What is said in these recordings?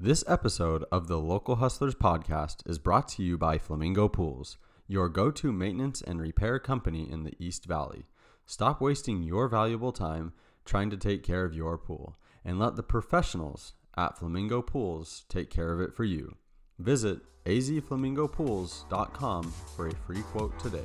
This episode of the Local Hustlers podcast is brought to you by Flamingo Pools, your go-to maintenance and repair company in the East Valley. Stop wasting your valuable time trying to take care of your pool and let the professionals at Flamingo Pools take care of it for you. Visit azflamingopools.com for a free quote today.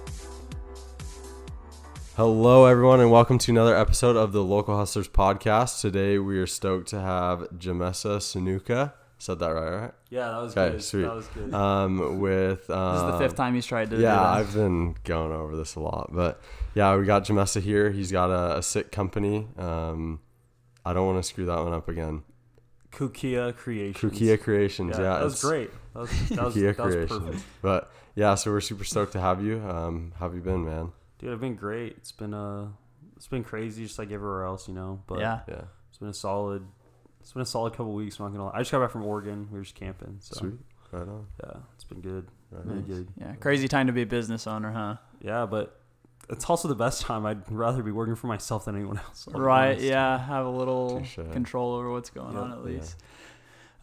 Hello everyone and welcome to another episode of the Local Hustlers Podcast. Today we are stoked to have Jemesa Snuka. Said that right? Yeah, that was good. Sweet. That was good. This is the fifth time he's tried to do that. I've been going over this a lot. But yeah, we got Jemesa here. He's got a sick company. I don't want to screw that one up again. Kukia Creations. Yeah. That was great. That was perfect. But yeah, so we're super stoked to have you. How have you been, man? Dude, I've been great. It's been crazy, just like everywhere else, you know. But yeah, it's been a solid couple weeks. I'm not gonna lie. I just got back from Oregon. We were just camping. So. Sweet, right on. Yeah, it's been good. Right really good. Yeah, crazy time to be a business owner, huh? Yeah, but it's also the best time. I'd rather be working for myself than anyone else. Right? Yeah, have a little control over what's going on at least. Yeah.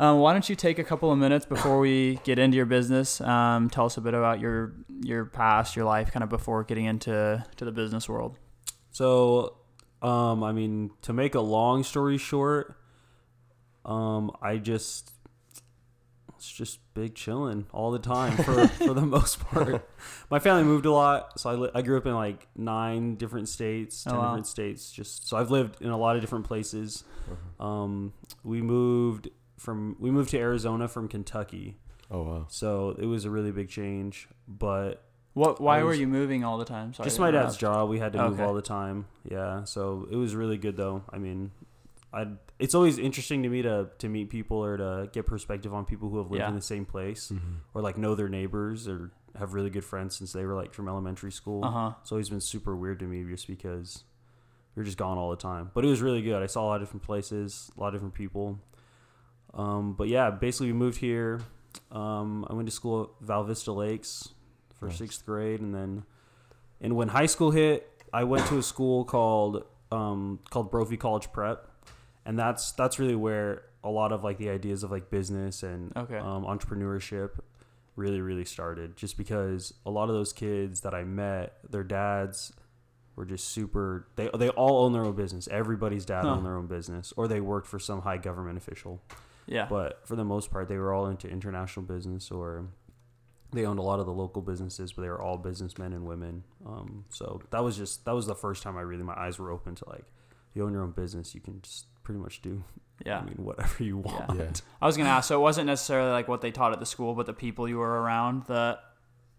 Why don't you take a couple of minutes before we get into your business? Tell us a bit about your past, your life, kind of before getting into the business world. So, to make a long story short, it's just big chilling all the time for the most part. My family moved a lot, so I grew up in like 9 different states, 10 different states. Just so I've lived in a lot of different places. We moved to Arizona from Kentucky. Oh wow! So it was a really big change. But why were you moving all the time? Sorry, just my dad's job. We had to move all the time. Yeah. So it was really good though. I mean, it's always interesting to me to meet people or to get perspective on people who have lived in the same place or like know their neighbors or have really good friends since they were like from elementary school. It's always been super weird to me just because we were just gone all the time. But it was really good. I saw a lot of different places, a lot of different people. But yeah, basically we moved here. I went to school at Val Vista Lakes for 6th grade. And when high school hit, I went to a school called Brophy College Prep. And that's really where a lot of like the ideas of like business and entrepreneurship really, really started, just because a lot of those kids that I met, their dads were just super, they all own their own business. Everybody's dad owned their own business or they worked for some high government official. Yeah. But for the most part, they were all into international business or they owned a lot of the local businesses, but they were all businessmen and women. So that was the first time I really, my eyes were open to like, if you own your own business, you can just pretty much do whatever you want. Yeah. Yeah. I was going to ask, so it wasn't necessarily like what they taught at the school, but the people you were around that.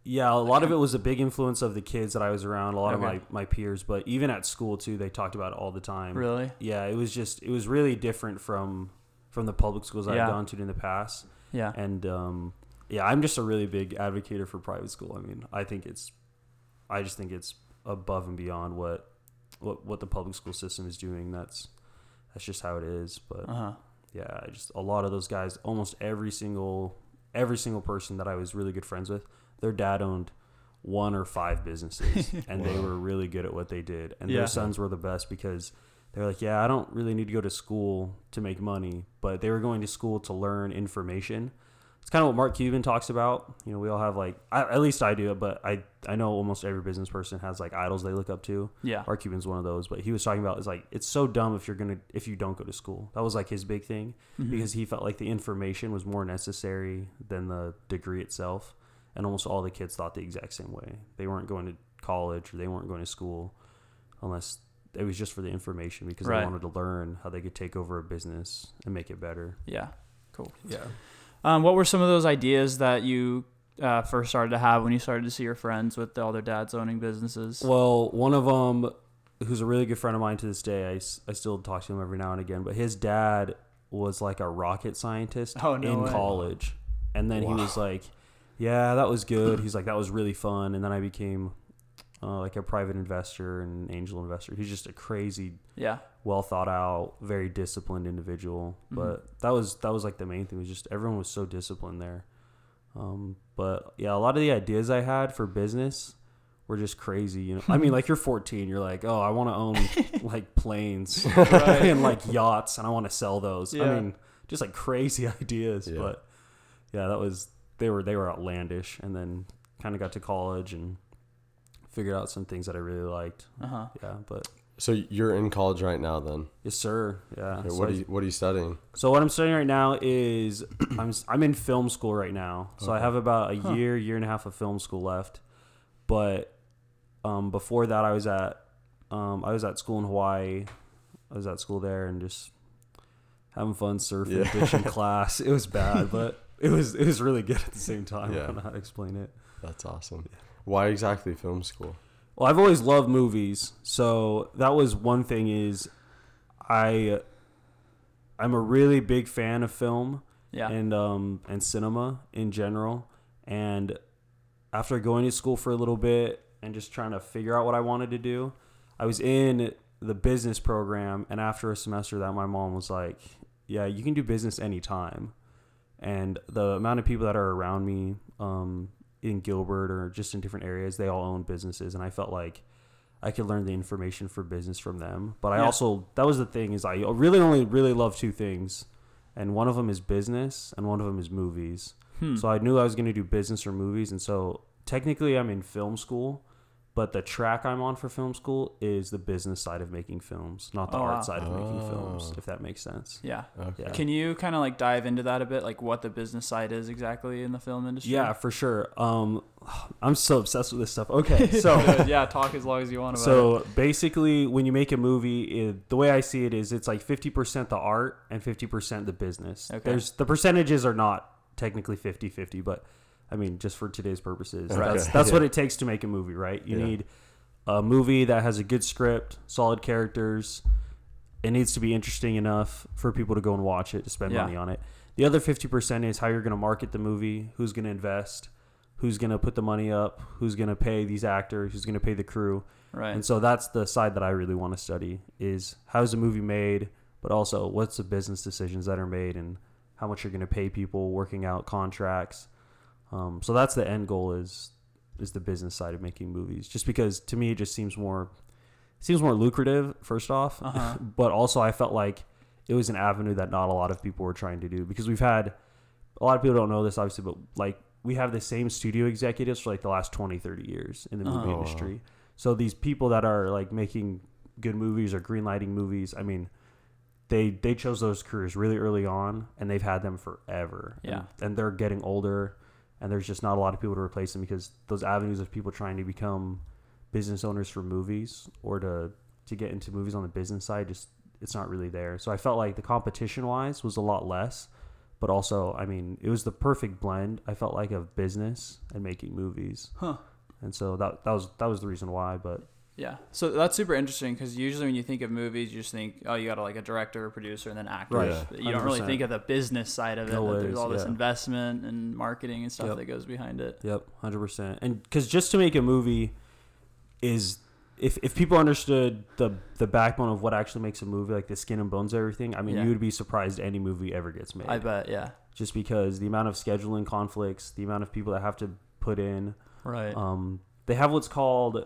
Yeah, a lot of it was a big influence of the kids that I was around, a lot of my peers, but even at school too, they talked about it all the time. Really? Yeah, it was really different from the public schools I've gone to in the past. Yeah. And I'm just a really big advocate for private school. I mean, I just think it's above and beyond what the public school system is doing. That's just how it is. But yeah, a lot of those guys, almost every single person that I was really good friends with, their dad owned 1 or 5 businesses and they were really good at what they did. And their sons were the best because they were like, yeah, I don't really need to go to school to make money, but they were going to school to learn information. It's kind of what Mark Cuban talks about. You know, we all have like, at least I do, but I know almost every business person has like idols they look up to. Yeah. Mark Cuban's one of those, but he was talking about, it's like, it's so dumb if you don't go to school. That was like his big thing because he felt like the information was more necessary than the degree itself. And almost all the kids thought the exact same way. They weren't going to college or they weren't going to school unless it was just for the information because they wanted to learn how they could take over a business and make it better. Yeah. Cool. Yeah. What were some of those ideas that you first started to have when you started to see your friends with all their dads owning businesses? Well, one of them, who's a really good friend of mine to this day, I still talk to him every now and again, but his dad was like a rocket scientist in college. And then he was like... yeah, that was good. He's like, that was really fun. And then I became like a private investor and angel investor. He's just a crazy, well thought out, very disciplined individual. But that was like the main thing, was just everyone was so disciplined there. But yeah, a lot of the ideas I had for business were just crazy. You know, I mean, like, you're 14, you're like, oh, I want to own like planes and like yachts, and I want to sell those. Yeah. I mean, just like crazy ideas. Yeah. But yeah, they were outlandish. And then kind of got to college and figured out some things that I really liked. Yeah, but so you're in college right now, then? Yes, sir. Yeah. Okay, so what are you studying? So what I'm studying right now is I'm in film school right now. So I have about a year and a half of film school left. But before that, I was at school in Hawaii. I was at school there and just having fun surfing, fishing class. It was bad, but it was really good at the same time. Yeah. I don't know how to explain it. That's awesome. Yeah. Why exactly film school? Well, I've always loved movies. So that was one thing, is I'm a really big fan of film and cinema in general. And after going to school for a little bit and just trying to figure out what I wanted to do, I was in the business program. And after a semester that, my mom was like, yeah, you can do business anytime. And the amount of people that are around me, in Gilbert or just in different areas, they all own businesses, and I felt like I could learn the information for business from them. But I also, that was the thing, is I really only really love two things, and one of them is business and one of them is movies. So I knew I was going to do business or movies, and so technically I'm in film school, but the track I'm on for film school is the business side of making films, not the art side of making films, if that makes sense. Yeah. Okay. Yeah. Can you kind of like dive into that a bit, like what the business side is exactly in the film industry? Yeah, for sure. I'm so obsessed with this stuff. Okay, so yeah, talk as long as you want about it. So basically, when you make a movie, the way I see it is, it's like 50% the art and 50% the business. Okay. The percentages are not technically 50-50, but I mean, just for today's purposes, that's what it takes to make a movie, right? You need a movie that has a good script, solid characters. It needs to be interesting enough for people to go and watch it, to spend money on it. The other 50% is how you're going to market the movie, who's going to invest, who's going to put the money up, who's going to pay these actors, who's going to pay the crew. Right. And so that's the side that I really want to study, is how's the movie made, but also what's the business decisions that are made and how much you're going to pay people, working out contracts. So that's the end goal, is the business side of making movies, just because to me it just seems more lucrative, first off, but also I felt like it was an avenue that not a lot of people were trying to do, because we've had a lot of people don't know this obviously, but like we have the same studio executives for like the last 20-30 years in the movie industry. So these people that are like making good movies or greenlighting movies, I mean, they chose those careers really early on, and they've had them forever. Yeah. And they're getting older, and there's just not a lot of people to replace them, because those avenues of people trying to become business owners for movies or to get into movies on the business side, just it's not really there. So I felt like the competition-wise was a lot less, but also, I mean, it was the perfect blend, I felt like, of business and making movies. Huh. And so that was the reason why, but... Yeah. So that's super interesting, because usually when you think of movies, you just think, oh, you got like a director, a producer, and then actors. Right. Yeah. You don't really think of the business side of it. No that there's all this investment and marketing and stuff that goes behind it. Yep. 100%. And because just to make a movie is, if people understood the backbone of what actually makes a movie, like the skin and bones of everything, I mean, you would be surprised any movie ever gets made. I bet. Yeah. Just because the amount of scheduling conflicts, the amount of people that have to put in. Right. They have what's called...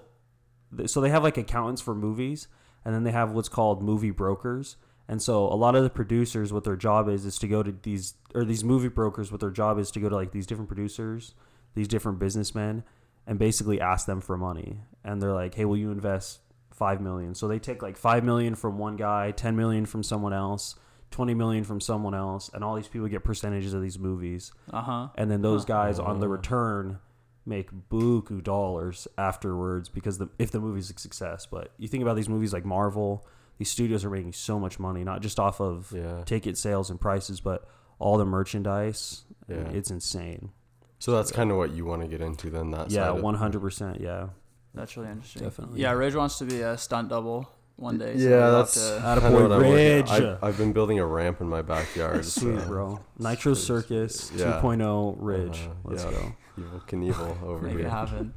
So they have like accountants for movies, and then they have what's called movie brokers. And so a lot of the producers, what their job is to go to these, or these movie brokers, what their job is to go to like these different producers, these different businessmen, and basically ask them for money. And they're like, hey, will you invest $5 million? So they take like $5 million from one guy, $10 million from someone else, $20 million from someone else. And all these people get percentages of these movies. And then those guys on the return make buku dollars afterwards, because if the movie's a success. But you think about these movies like Marvel, these studios are making so much money, not just off of ticket sales and prices, but all the merchandise. Yeah. I mean, it's insane. So that's kind of what you want to get into then, that side of it. 100%. Yeah. That's really interesting. Definitely. Yeah, Ridge wants to be a stunt double. one day. So yeah, that's out of Point Ridge. I've been building a ramp in my backyard. Sweet, so. Bro. Nitro Sweet. Circus 2.0 Ridge. Let's go. Evil Knievel over Make here.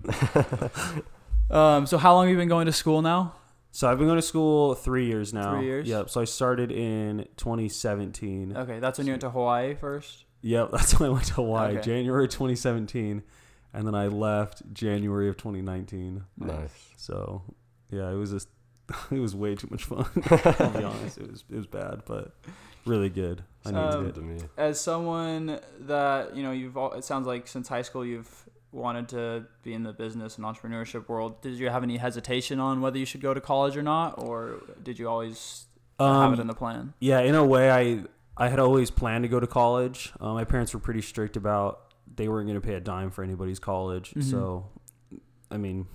Make it happen. So how long have you been going to school now? So I've been going to school 3 years now. 3 years? Yep. So I started in 2017. Okay. That's when you went to Hawaii first? Yep. That's when I went to Hawaii. Okay. January 2017. And then I left January of 2019. Nice. So yeah, it was way too much fun. I'll be honest. It was bad, but really good. I need to get to me. As someone that, it sounds like since high school you've wanted to be in the business and entrepreneurship world, did you have any hesitation on whether you should go to college or not, or did you always have it in the plan? Yeah, in a way, I had always planned to go to college. My parents were pretty strict about they weren't going to pay a dime for anybody's college. Mm-hmm. So, I mean,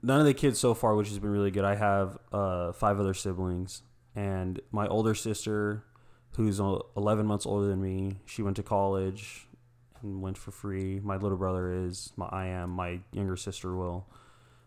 none of the kids so far, which has been really good. I have 5 other siblings, and my older sister, who's 11 months older than me, she went to college and went for free. My little brother is, my younger sister will.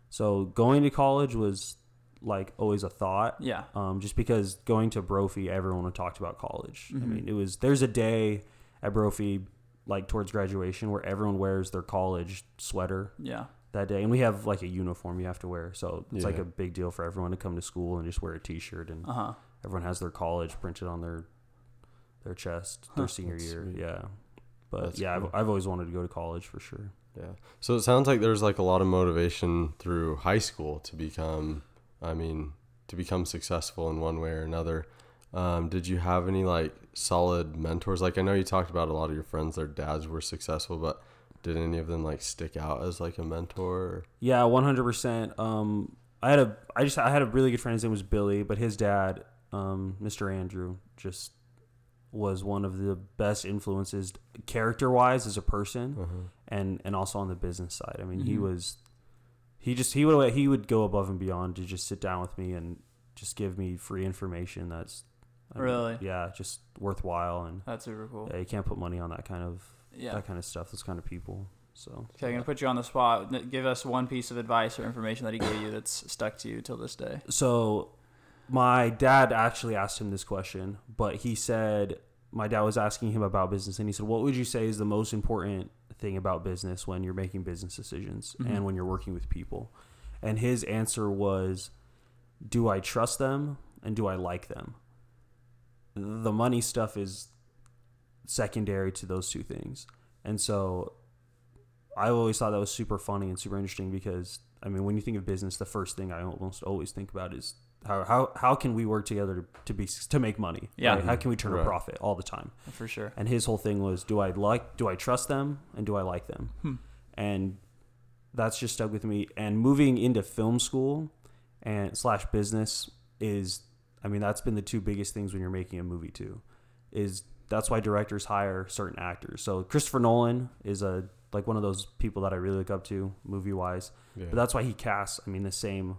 So going to college was like always a thought. Yeah. Just because going to Brophy, everyone talked about college. Mm-hmm. I mean, there's a day at Brophy, like towards graduation, where everyone wears their college sweater. Yeah. That day. And we have like a uniform you have to wear. So it's like a big deal for everyone to come to school and just wear a t-shirt, and everyone has their college printed on their chest, their senior year. Sweet. Yeah. But that's cool. I've always wanted to go to college for sure. Yeah. So it sounds like there's like a lot of motivation through high school to become successful in one way or another. Did you have any like solid mentors? Like I know you talked about a lot of your friends, their dads were successful, but did any of them like stick out as like a mentor? Or? Yeah, 100%. I had a really good friend. His name was Billy, but his dad, Mr. Andrew, just was one of the best influences character-wise as a person, and also on the business side. I mean, he would go above and beyond to just sit down with me and just give me free information that's just worthwhile, and that's super cool. Yeah, you can't put money on that kind of stuff, those kind of people. So okay, I'm gonna put you on the spot. Give us one piece of advice or information that he gave you that's stuck to you till this day. So. My dad actually asked him this question, but he said, my dad was asking him about business, and he said, what would you say is the most important thing about business when you're making business decisions and when you're working with people? And his answer was, do I trust them and do I like them? The money stuff is secondary to those two things. And so I always thought that was super funny and super interesting because, I mean, when you think of business, the first thing I almost always think about is, how can we work together to make money? Yeah. Right? How can we turn a profit all the time? For sure. And his whole thing was, do I trust them and do I like them? And that's just stuck with me. And moving into film school and / business is, I mean, that's been the two biggest things when you're making a movie too, is that's why directors hire certain actors. So Christopher Nolan is like one of those people that I really look up to movie wise, but that's why he casts, I mean, the same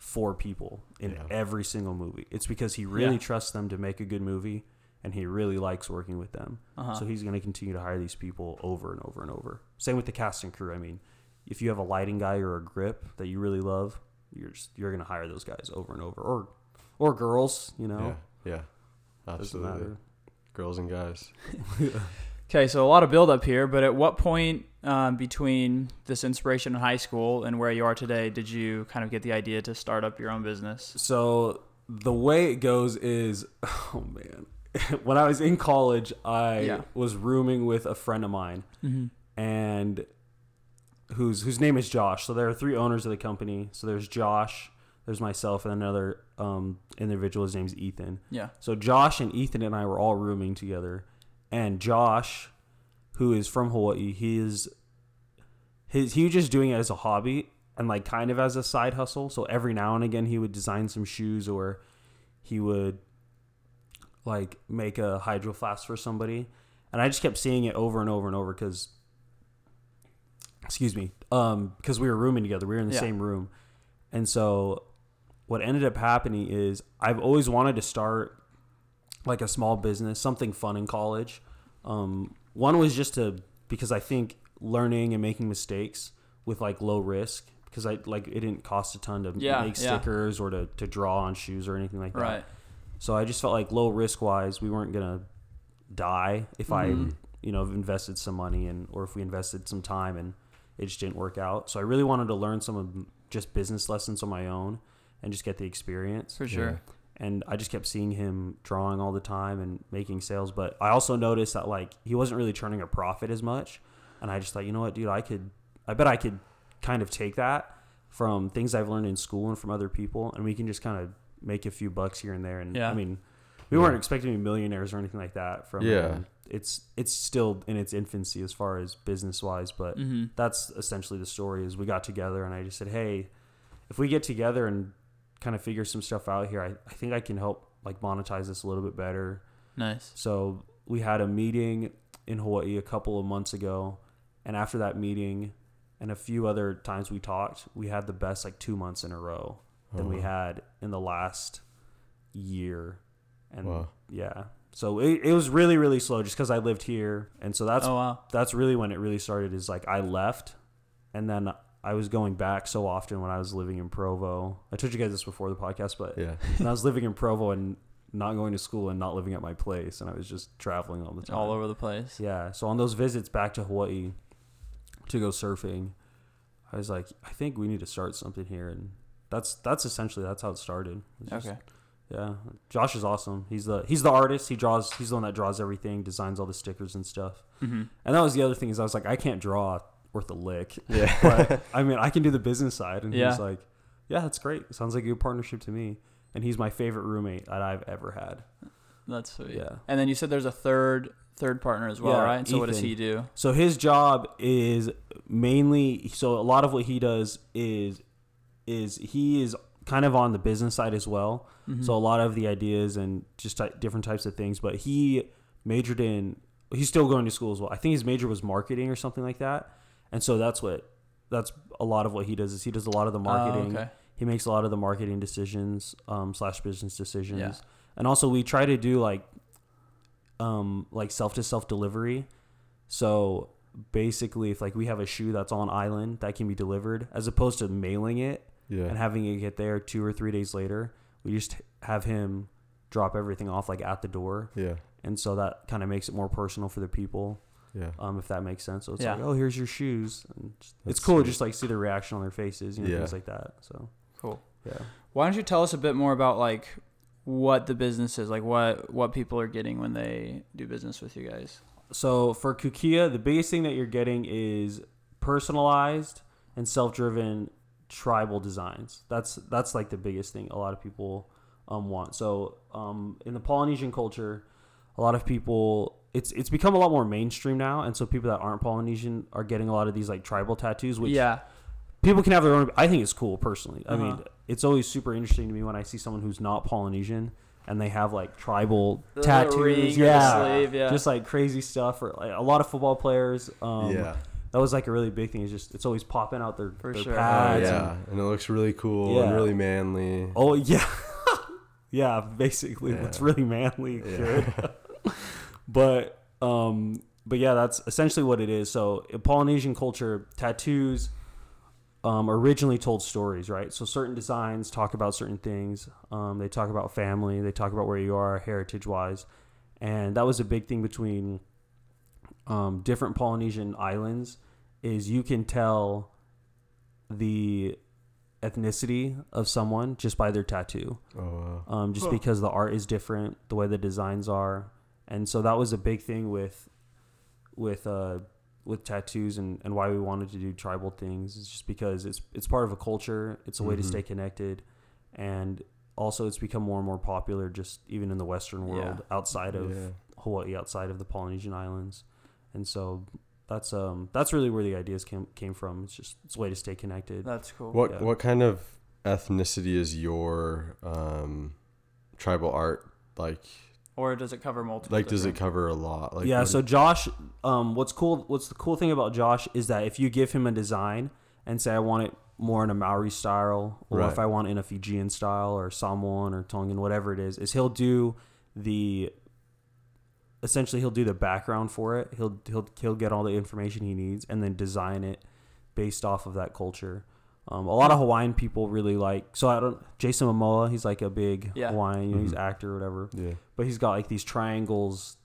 4 people in every single movie. It's because he really trusts them to make a good movie, and he really likes working with them. So he's going to continue to hire these people over and over and over. Same with the cast and crew. I mean, if you have a lighting guy or a grip that you really love, you're going to hire those guys over and over, or girls, Yeah. Absolutely. Girls and guys. Okay, so a lot of build up here, but at what point between this inspiration in high school and where you are today did you kind of get the idea to start up your own business? So the way it goes is, when I was in college, I was rooming with a friend of mine, and whose name is Josh. So there are 3 owners of the company. So there's Josh, there's myself, and another individual. His name's Ethan. Yeah. So Josh and Ethan and I were all rooming together. And Josh, who is from Hawaii, he was just doing it as a hobby and like kind of as a side hustle. So every now and again, he would design some shoes, or he would like make a hydro flask for somebody. And I just kept seeing it over and over and over because we were rooming together. We were in the same room. And so what ended up happening is I've always wanted to start like a small business, something fun in college. One was because I think learning and making mistakes with like low risk, because I like it didn't cost a ton to make stickers or to draw on shoes or anything like that. Right. So I just felt like low risk wise, we weren't gonna die if I invested some money and or if we invested some time and it just didn't work out. So I really wanted to learn some of just business lessons on my own and just get the experience for sure. And I just kept seeing him drawing all the time and making sales, but I also noticed that like he wasn't really turning a profit as much. And I just thought, you know what, dude, I bet I could kind of take that from things I've learned in school and from other people, and we can just kind of make a few bucks here and there. And I mean, we weren't expecting to be millionaires or anything like that from it's still in its infancy as far as business wise, but that's essentially the story. Is we got together and I just said, hey, if we get together and kind of figure some stuff out here, I think I can help like monetize this a little bit better. Nice. So we had a meeting in Hawaii a couple of months ago, and after that meeting and a few other times we talked, we had the best like 2 months in a row than we had in the last year. And so it was really, really slow just because I lived here. And so that's really when it really started, is like I left and then I was going back so often when I was living in Provo. I told you guys this before the podcast, but I was living in Provo and not going to school and not living at my place. And I was just traveling all the time. All over the place. Yeah. So on those visits back to Hawaii to go surfing, I was like, I think we need to start something here. And that's essentially how it started. It was okay. Yeah. Josh is awesome. He's the artist. He's the one that draws everything, designs all the stickers and stuff. Mm-hmm. And that was the other thing, is I was like, I can't draw worth a lick. Yeah. But I mean, I can do the business side. And he's like, yeah, that's great. It sounds like a good partnership to me. And he's my favorite roommate that I've ever had. That's sweet. Yeah. And then you said there's a third partner as well, right? And so Ethan, what does he do? So his job is mainly, so a lot of what he does is he is kind of on the business side as well. Mm-hmm. So a lot of the ideas and just different types of things, but he majored in, he's still going to school as well. I think his major was marketing or something like that. And so that's a lot of what he does, is he does a lot of the marketing. Oh, okay. He makes a lot of the marketing decisions, / business decisions. Yeah. And also we try to do like self to self delivery. So basically if like we have a shoe that's on island that can be delivered, as opposed to mailing it and having it get there 2 or 3 days later, we just have him drop everything off like at the door. Yeah. And so that kind of makes it more personal for the people. Yeah. If that makes sense. So it's like, oh, here's your shoes. And it's cool to just like see the reaction on their faces, things like that. So cool. Yeah. Why don't you tell us a bit more about like what the business is, like what people are getting when they do business with you guys? So for Kukia, the biggest thing that you're getting is personalized and self-driven tribal designs. That's like the biggest thing a lot of people want. So in the Polynesian culture, a lot of people, it's become a lot more mainstream now, and so people that aren't Polynesian are getting a lot of these like tribal tattoos, which people can have their own. I think it's cool personally. I mean, it's always super interesting to me when I see someone who's not Polynesian and they have like tribal tattoos, just like crazy stuff. Or like, a lot of football players, that was like a really big thing. It's just, it's always popping out their pads. And it looks really cool and really manly. Oh yeah, basically, it's really manly. Yeah. But yeah, that's essentially what it is. So in Polynesian culture, tattoos originally told stories, right? So certain designs talk about certain things. They talk about family. They talk about where you are heritage-wise. And that was a big thing between different Polynesian islands, is you can tell the ethnicity of someone just by their tattoo. Oh, wow. Just because the art is different, the way the designs are. And so that was a big thing with tattoos and why we wanted to do tribal things, is just because it's part of a culture. It's a way to stay connected, and also it's become more and more popular just even in the Western world, outside of Hawaii, outside of the Polynesian islands. And so that's really where the ideas came from. It's just, it's a way to stay connected. That's cool. What kind of ethnicity is your tribal art like? Or does it cover multiple? Like, does it cover a lot? Like, yeah. So Josh, what's the cool thing about Josh is that if you give him a design and say, I want it more in a Maori style, or if I want it in a Fijian style or Samoan or Tongan, whatever it is he'll do the background for it. He'll get all the information he needs and then design it based off of that culture. A lot of Hawaiian people really like, so I don't, Jason Momoa, he's like a big Hawaiian, you know, he's an actor or whatever. Yeah. But he's got like these triangles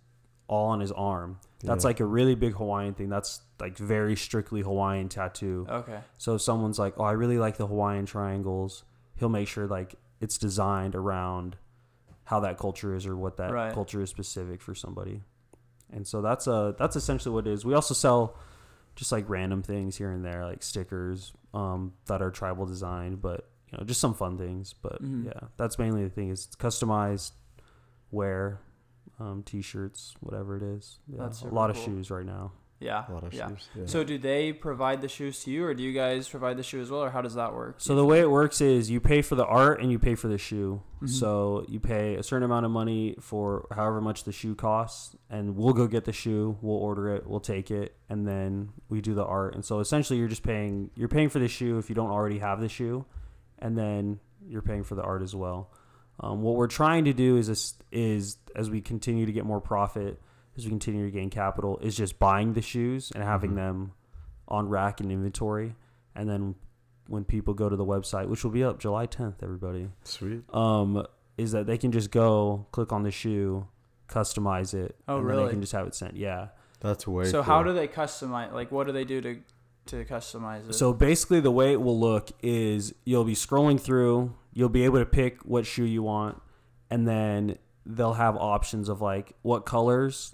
all on his arm. That's like a really big Hawaiian thing. That's like very strictly Hawaiian tattoo. Okay. So if someone's like, oh, I really like the Hawaiian triangles, he'll make sure like it's designed around how that culture is or what that culture is specific for somebody. And so that's essentially what it is. We also sell just like random things here and there, like stickers that are tribal designed, but you know, just some fun things. But yeah, that's mainly the thing, is customized wear, t-shirts, whatever it is. Yeah. That's a lot of shoes right now. Yeah. A lot of shoes. Yeah. So do they provide the shoes to you, or do you guys provide the shoe as well, or how does that work? So the way it works is you pay for the art and you pay for the shoe. Mm-hmm. So you pay a certain amount of money for however much the shoe costs, and we'll go get the shoe, we'll order it, we'll take it, and then we do the art. And so essentially you're just paying, you're paying for the shoe if you don't already have the shoe, and then you're paying for the art as well. What we're trying to do is as we continue to get more profit, as we continue to gain capital, is just buying the shoes and having them on rack and inventory. And then when people go to the website, which will be up July 10th, everybody. Sweet. Is that they can just go click on the shoe, customize it. Oh, and really? Then they can just have it sent. Yeah. That's way So cool. How do they customize? Like, what do they do to customize it? So basically the way it will look is you'll be scrolling through, you'll be able to pick what shoe you want, and then they'll have options of like what colors,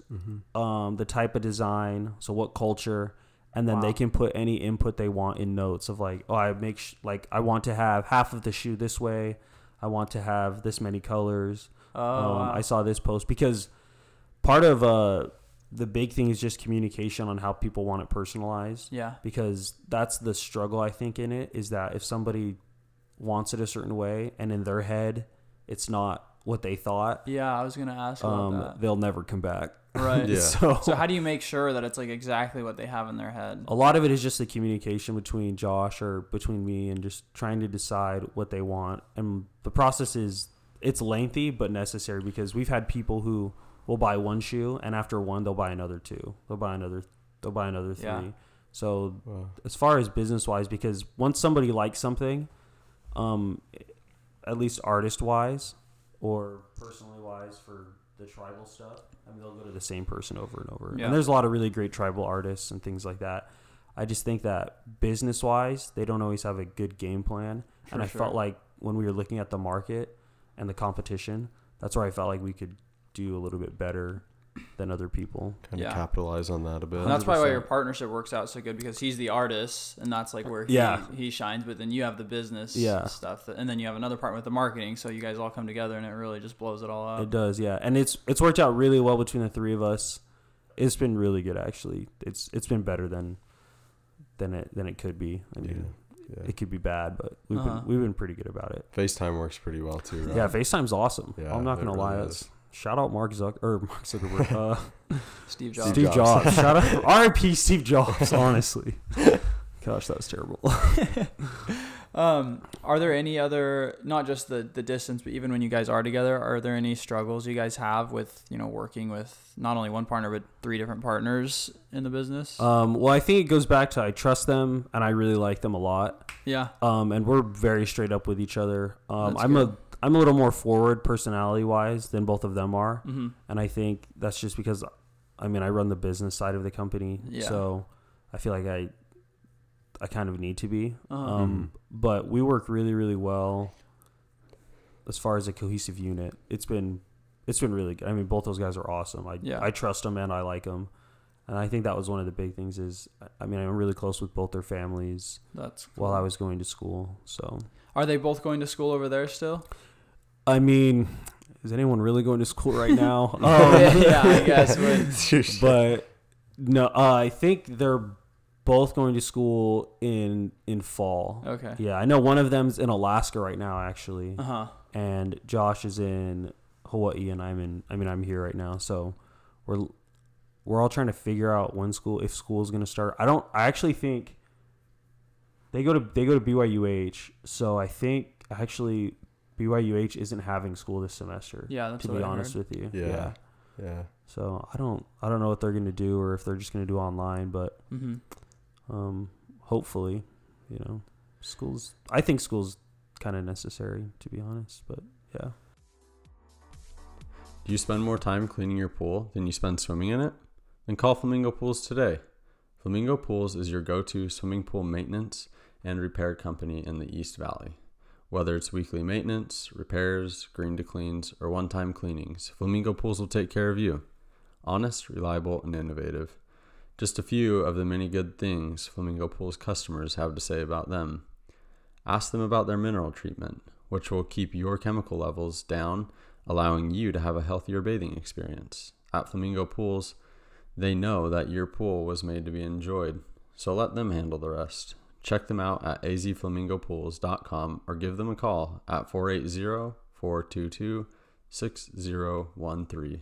the type of design, so what culture, and then they can put any input they want in notes of like, oh, I make like I want to have half of the shoe this way, I want to have this many colors. I saw this post, because part of the big thing is just communication on how people want it personalized. Yeah, because that's the struggle I think in it, is that if somebody wants it a certain way and in their head it's not what they thought. Yeah, I was gonna ask about that. They'll never come back. Right. Yeah. So how do you make sure that it's like exactly what they have in their head? A lot of it is just the communication between Josh or between me, and just trying to decide what they want. And the process is, it's lengthy but necessary, because we've had people who will buy one shoe and after one they'll buy another two. They'll buy another three. Yeah. So as far as business wise, because once somebody likes something, at least artist wise, or personally wise for the tribal stuff, I mean, they'll go to the same person over and over. Yeah. And there's a lot of really great tribal artists and things like that. I just think that business-wise, they don't always have a good game plan. And I felt like when we were looking at the market and the competition, that's where I felt like we could do a little bit better than other people. Kind of capitalize on that a bit. And that's probably why your partnership works out so good, because he's the artist and that's like where he shines, but then you have the business stuff, and then you have another partner with the marketing, so you guys all come together and it really just blows it all up. It does, yeah. And it's worked out really well between the three of us. It's been really good, actually. It's been better than it could be. I mean, yeah. It could be bad, but we've been pretty good about it. FaceTime works pretty well too, right? Yeah, FaceTime's awesome. Yeah, I'm not gonna lie. It's shout out Mark Zuckerberg. Steve Jobs. Shout out R.I.P. Steve Jobs, honestly. Gosh, that was terrible. Are there any other, not just the distance, but even when you guys are together, are there any struggles you guys have with, you know, working with not only one partner, but three different partners in the business? Well, I think it goes back to I trust them and I really like them a lot. Yeah. And we're very straight up with each other. I'm a little more forward personality-wise than both of them are. Mm-hmm. And I think that's just because, I mean, I run the business side of the company. Yeah. So I feel like I kind of need to be. But we work really, really well as far as a cohesive unit. It's been really good. I mean, both those guys are awesome. I trust them and I like them. And I think that was one of the big things is, I mean, I'm really close with both their families. That's cool. While I was going to school. So are they both going to school over there still? I mean, is anyone really going to school right now? Yeah, I guess. But no, I think they're both going to school in fall. Okay. Yeah, I know one of them's in Alaska right now, actually. Uh-huh. And Josh is in Hawaii, and I'm here right now. So we're all trying to figure out when school is going to start. I actually think they go to BYUH, so I think actually BYUH isn't having school this semester. Yeah, that's to be honest with you. Yeah. So I don't know what they're going to do, or if they're just going to do online, but hopefully, you know. Schools, I think school's kind of necessary, to be honest, but yeah. Do you spend more time cleaning your pool than you spend swimming in it? Then call Flamingo Pools today. Flamingo Pools is your go-to swimming pool maintenance and repair company in the East Valley. Whether it's weekly maintenance, repairs, green to cleans, or one-time cleanings, Flamingo Pools will take care of you. Honest, reliable, and innovative. Just a few of the many good things Flamingo Pools customers have to say about them. Ask them about their mineral treatment, which will keep your chemical levels down, allowing you to have a healthier bathing experience. At Flamingo Pools, they know that your pool was made to be enjoyed, so let them handle the rest. Check them out at azflamingopools.com or give them a call at 480-422-6013.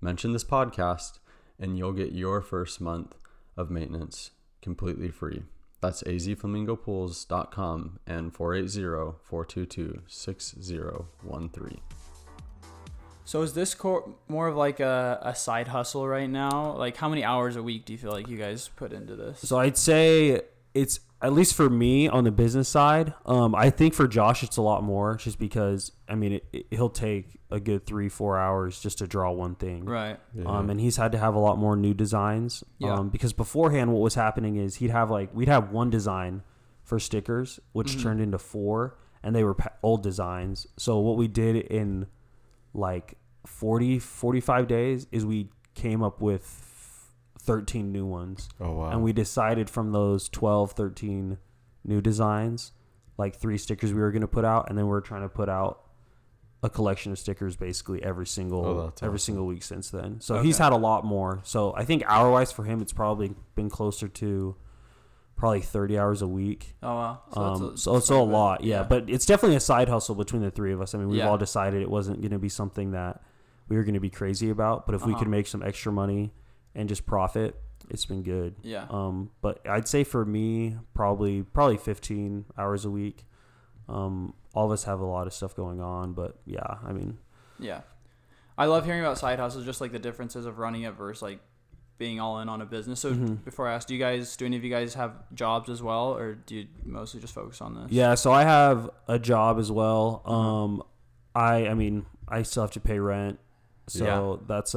Mention this podcast and you'll get your first month of maintenance completely free. That's azflamingopools.com and 480-422-6013. So is this more of like a side hustle right now? Like, how many hours a week do you feel like you guys put into this? So I'd say it's, at least for me on the business side, I think for Josh it's a lot more, just because, I mean, he'll take a good 3-4 hours just to draw one thing. Right. Yeah. And he's had to have a lot more new designs. Yeah. Because beforehand what was happening is we'd have one design for stickers, which turned into 4, and they were old designs. So what we did in like 45 days is we came up with 13 new ones. Oh, wow. And we decided from those 13 new designs, like 3 stickers we were going to put out, and then we're trying to put out a collection of stickers basically every single week since then. So okay. He's had a lot more. So I think hour-wise for him, it's probably been closer to probably 30 hours a week. Oh, wow. So so a lot, yeah. But it's definitely a side hustle between the three of us. I mean, we've all decided it wasn't going to be something that we were going to be crazy about, but if we could make some extra money and just profit, it's been good. Yeah. But I'd say for me, probably 15 hours a week. All of us have a lot of stuff going on, but yeah, I mean. Yeah. I love hearing about side hustles, just like the differences of running it versus like being all in on a business. So before I ask, do any of you guys have jobs as well, or do you mostly just focus on this? Yeah. So I have a job as well. I mean, I still have to pay rent. So that's,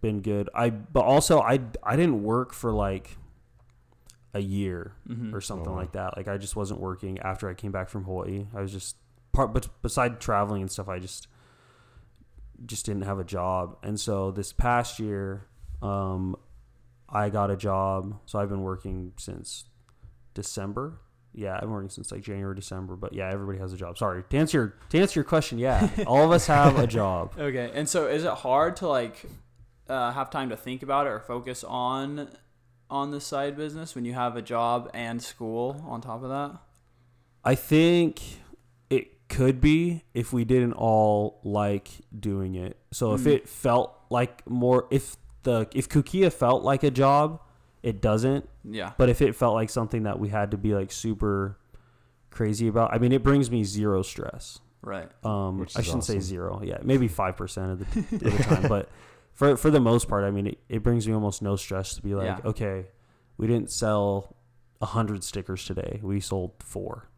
been good. But also I didn't work for like a year or something like that. Like I just wasn't working after I came back from Hawaii. I was just but beside traveling and stuff, I just didn't have a job. And so this past year, I got a job. So I've been working since December. Yeah, I've been working since like January, December, but yeah, everybody has a job. Sorry. To answer your question, yeah. All of us have a job. Okay. And so is it hard to like have time to think about it or focus on the side business when you have a job and school on top of that? I think it could be if we didn't all like doing it. So if it felt like if Kukia felt like a job, it doesn't. Yeah. But if it felt like something that we had to be like super crazy about, I mean, it brings me zero stress. Right. I shouldn't say zero. Yeah. Maybe 5% of the time, but For the most part, I mean, it brings me almost no stress to be like, okay, we didn't sell 100 stickers today. We sold 4.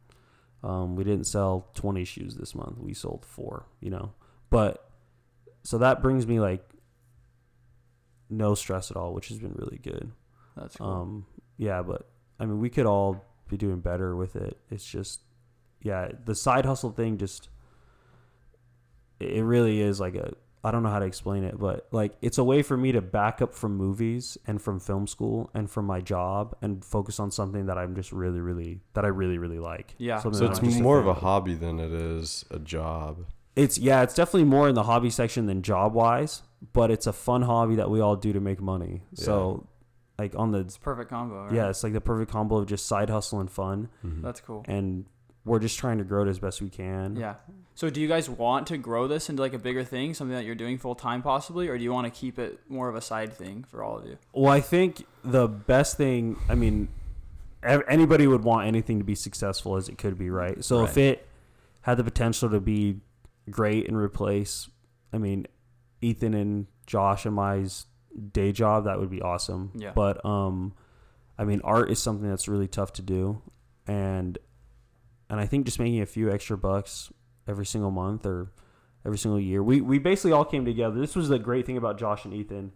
We didn't sell 20 shoes this month. We sold 4, But so that brings me like no stress at all, which has been really good. That's cool. Yeah, but I mean, we could all be doing better with it. It's just, the side hustle thing just, it really is like I don't know how to explain it, but like it's a way for me to back up from movies and from film school and from my job and focus on something that I'm just that I really, really like. Yeah. So it's more of a hobby than it is a job. It's definitely more in the hobby section than job wise, but it's a fun hobby that we all do to make money. Yeah. So like it's perfect combo. Right? Yeah. It's like the perfect combo of just side hustle and fun. Mm-hmm. That's cool. And we're just trying to grow it as best we can. Yeah. So do you guys want to grow this into like a bigger thing, something that you're doing full time possibly, or do you want to keep it more of a side thing for all of you? Well, I think the best thing, I mean, anybody would want anything to be successful as it could be, right? So if it had the potential to be great and replace, I mean, Ethan and Josh and my day job, that would be awesome. Yeah. But, I mean, art is something that's really tough to do, and And I think just making a few extra bucks every single month or every single year. We basically all came together. This was the great thing about Josh and Ethan,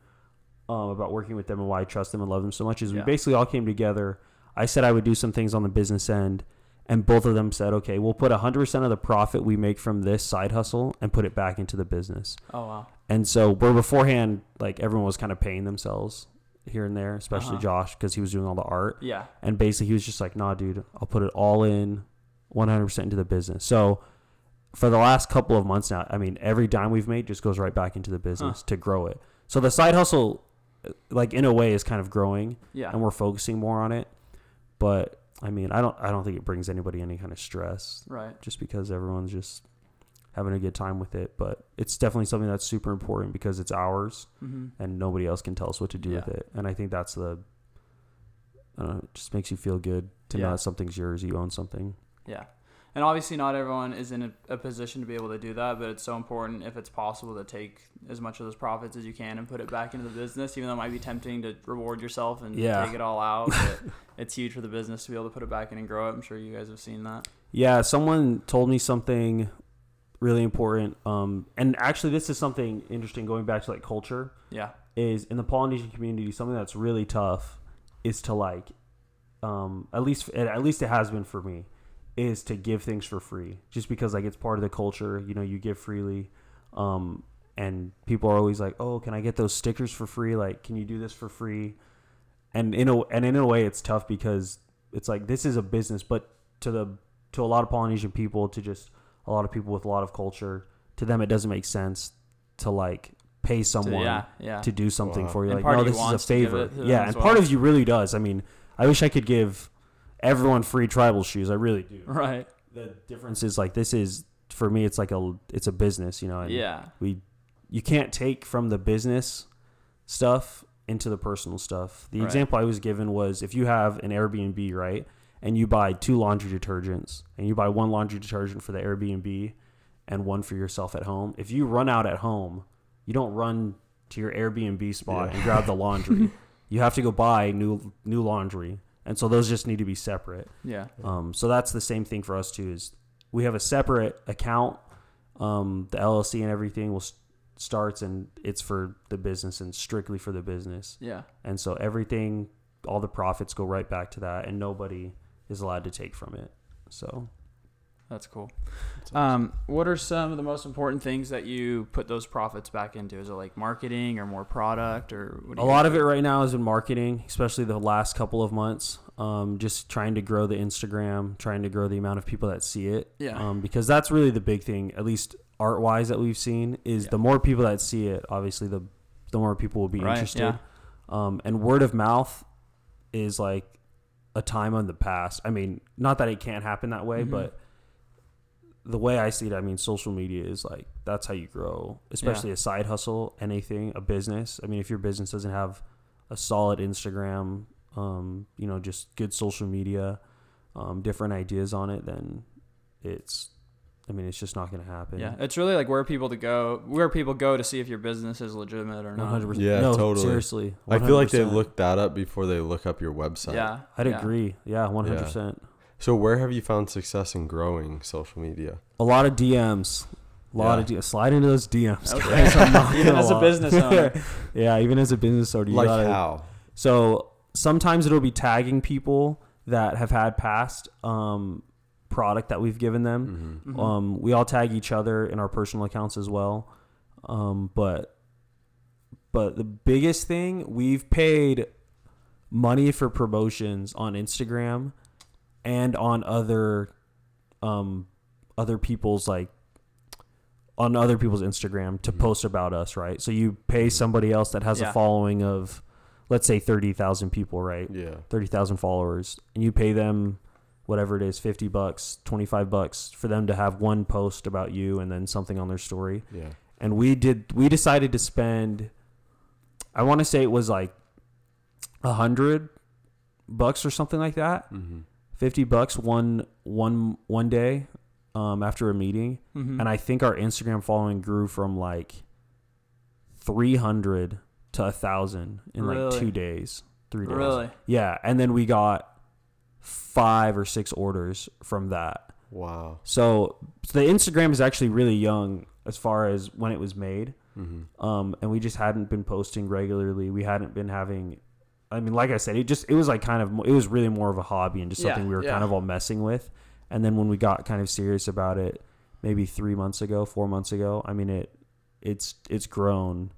about working with them and why I trust them and love them so much, is we basically all came together. I said I would do some things on the business end, and both of them said, okay, we'll put 100% of the profit we make from this side hustle and put it back into the business. Oh, wow. And so where beforehand, like, everyone was kind of paying themselves here and there, especially Josh, because he was doing all the art. Yeah. And basically he was just like, nah, dude, I'll put it all in 100% into the business. So for the last couple of months now, I mean, every dime we've made just goes right back into the business to grow it. So the side hustle, like, in a way, is kind of growing. Yeah. And we're focusing more on it. But I mean, I don't think it brings anybody any kind of stress. Right. Just because everyone's just having a good time with it. But it's definitely something that's super important because it's ours and nobody else can tell us what to do with it. And I think that's the, I don't know, it just makes you feel good to know that something's yours. You own something. Yeah. And obviously not everyone is in a position to be able to do that, but it's so important if it's possible to take as much of those profits as you can and put it back into the business, even though it might be tempting to reward yourself and take it all out. But it's huge for the business to be able to put it back in and grow it. I'm sure you guys have seen that. Yeah. Someone told me something really important. And actually this is something interesting going back to like culture. Yeah. Is in the Polynesian community, something that's really tough is to like, at least it has been for me, is to give things for free just because like it's part of the culture, you know, you give freely. And people are always like, oh, can I get those stickers for free? Like, can you do this for free? And in a way it's tough because it's like, this is a business, but to a lot of Polynesian people, to just a lot of people with a lot of culture, to them, it doesn't make sense to like pay someone to do something for you. And like, no, this is a favor. And part of you really does. I mean, I wish I could give everyone free tribal shoes. I really do. Right. The difference is like, this is, for me, it's like it's a business, you know? And you can't take from the business stuff into the personal stuff. The example I was given was if you have an Airbnb, right? And you buy 2 laundry detergents and you buy 1 laundry detergent for the Airbnb and 1 for yourself at home. If you run out at home, you don't run to your Airbnb spot and grab the laundry. You have to go buy new laundry. And so those just need to be separate. Yeah. So that's the same thing for us too, is we have a separate account. The LLC and everything starts and it's for the business and strictly for the business. Yeah. And so everything, all the profits go right back to that and nobody is allowed to take from it. So that's cool. That's awesome. What are some of the most important things that you put those profits back into? Is it like marketing or more product or what do you lot of it right now is in marketing, especially the last couple of months. Just trying to grow the Instagram, trying to grow the amount of people that see it. Yeah. Because that's really the big thing, at least art wise that we've seen, is the more people that see it, obviously the more people will be interested. Yeah. And word of mouth is like a time in the past. I mean, not that it can't happen that way, but the way I see it, I mean, social media is like, that's how you grow, especially a side hustle, anything, a business. I mean, if your business doesn't have a solid Instagram, you know, just good social media, different ideas on it, then it's just not going to happen. Yeah. It's really like where people go to see if your business is legitimate or not. 100%. Yeah, no, totally. Seriously. 100%. I feel like they look that up before they look up your website. Yeah. I'd agree. Yeah. 100%. Yeah. So where have you found success in growing social media? A lot of DMs. Slide into those DMs. Okay. Even as a business owner. Yeah. Even as a business owner. Like how? So sometimes it'll be tagging people that have had past, product that we've given them. Mm-hmm. We all tag each other in our personal accounts as well. But the biggest thing, we've paid money for promotions on Instagram and on other people's Instagram to post about us, right? So you pay somebody else that has a following of, let's say, 30,000 people, right? Yeah. 30,000 followers, and you pay them whatever it is, $50, $25 for them to have one post about you and then something on their story. Yeah. And we decided to spend, I want to say it was like $100 or something like that. Mm-hmm. $50 one day, after a meeting. Mm-hmm. And I think our Instagram following grew from like 300 to 1,000 in like 3 days. Really? Yeah. And then we got 5 or 6 orders from that. Wow. So the Instagram is actually really young as far as when it was made. Mm-hmm. And we just hadn't been posting regularly. We hadn't been having, I mean, like I said, it was really more of a hobby and just something we were kind of all messing with. And then when we got kind of serious about it, maybe 4 months ago, I mean, it's grown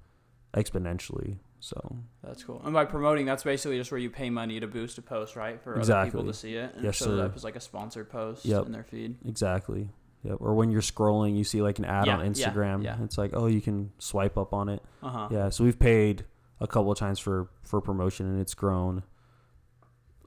exponentially. So that's cool. And by promoting, that's basically just where you pay money to boost a post, right? For other people to see it. And show it up as like a sponsored post in their feed. Exactly. Yep. Or when you're scrolling, you see like an ad on Instagram. Yeah. It's like, oh, you can swipe up on it. Uh-huh. Yeah. So we've paid a couple of times for promotion, and it's grown.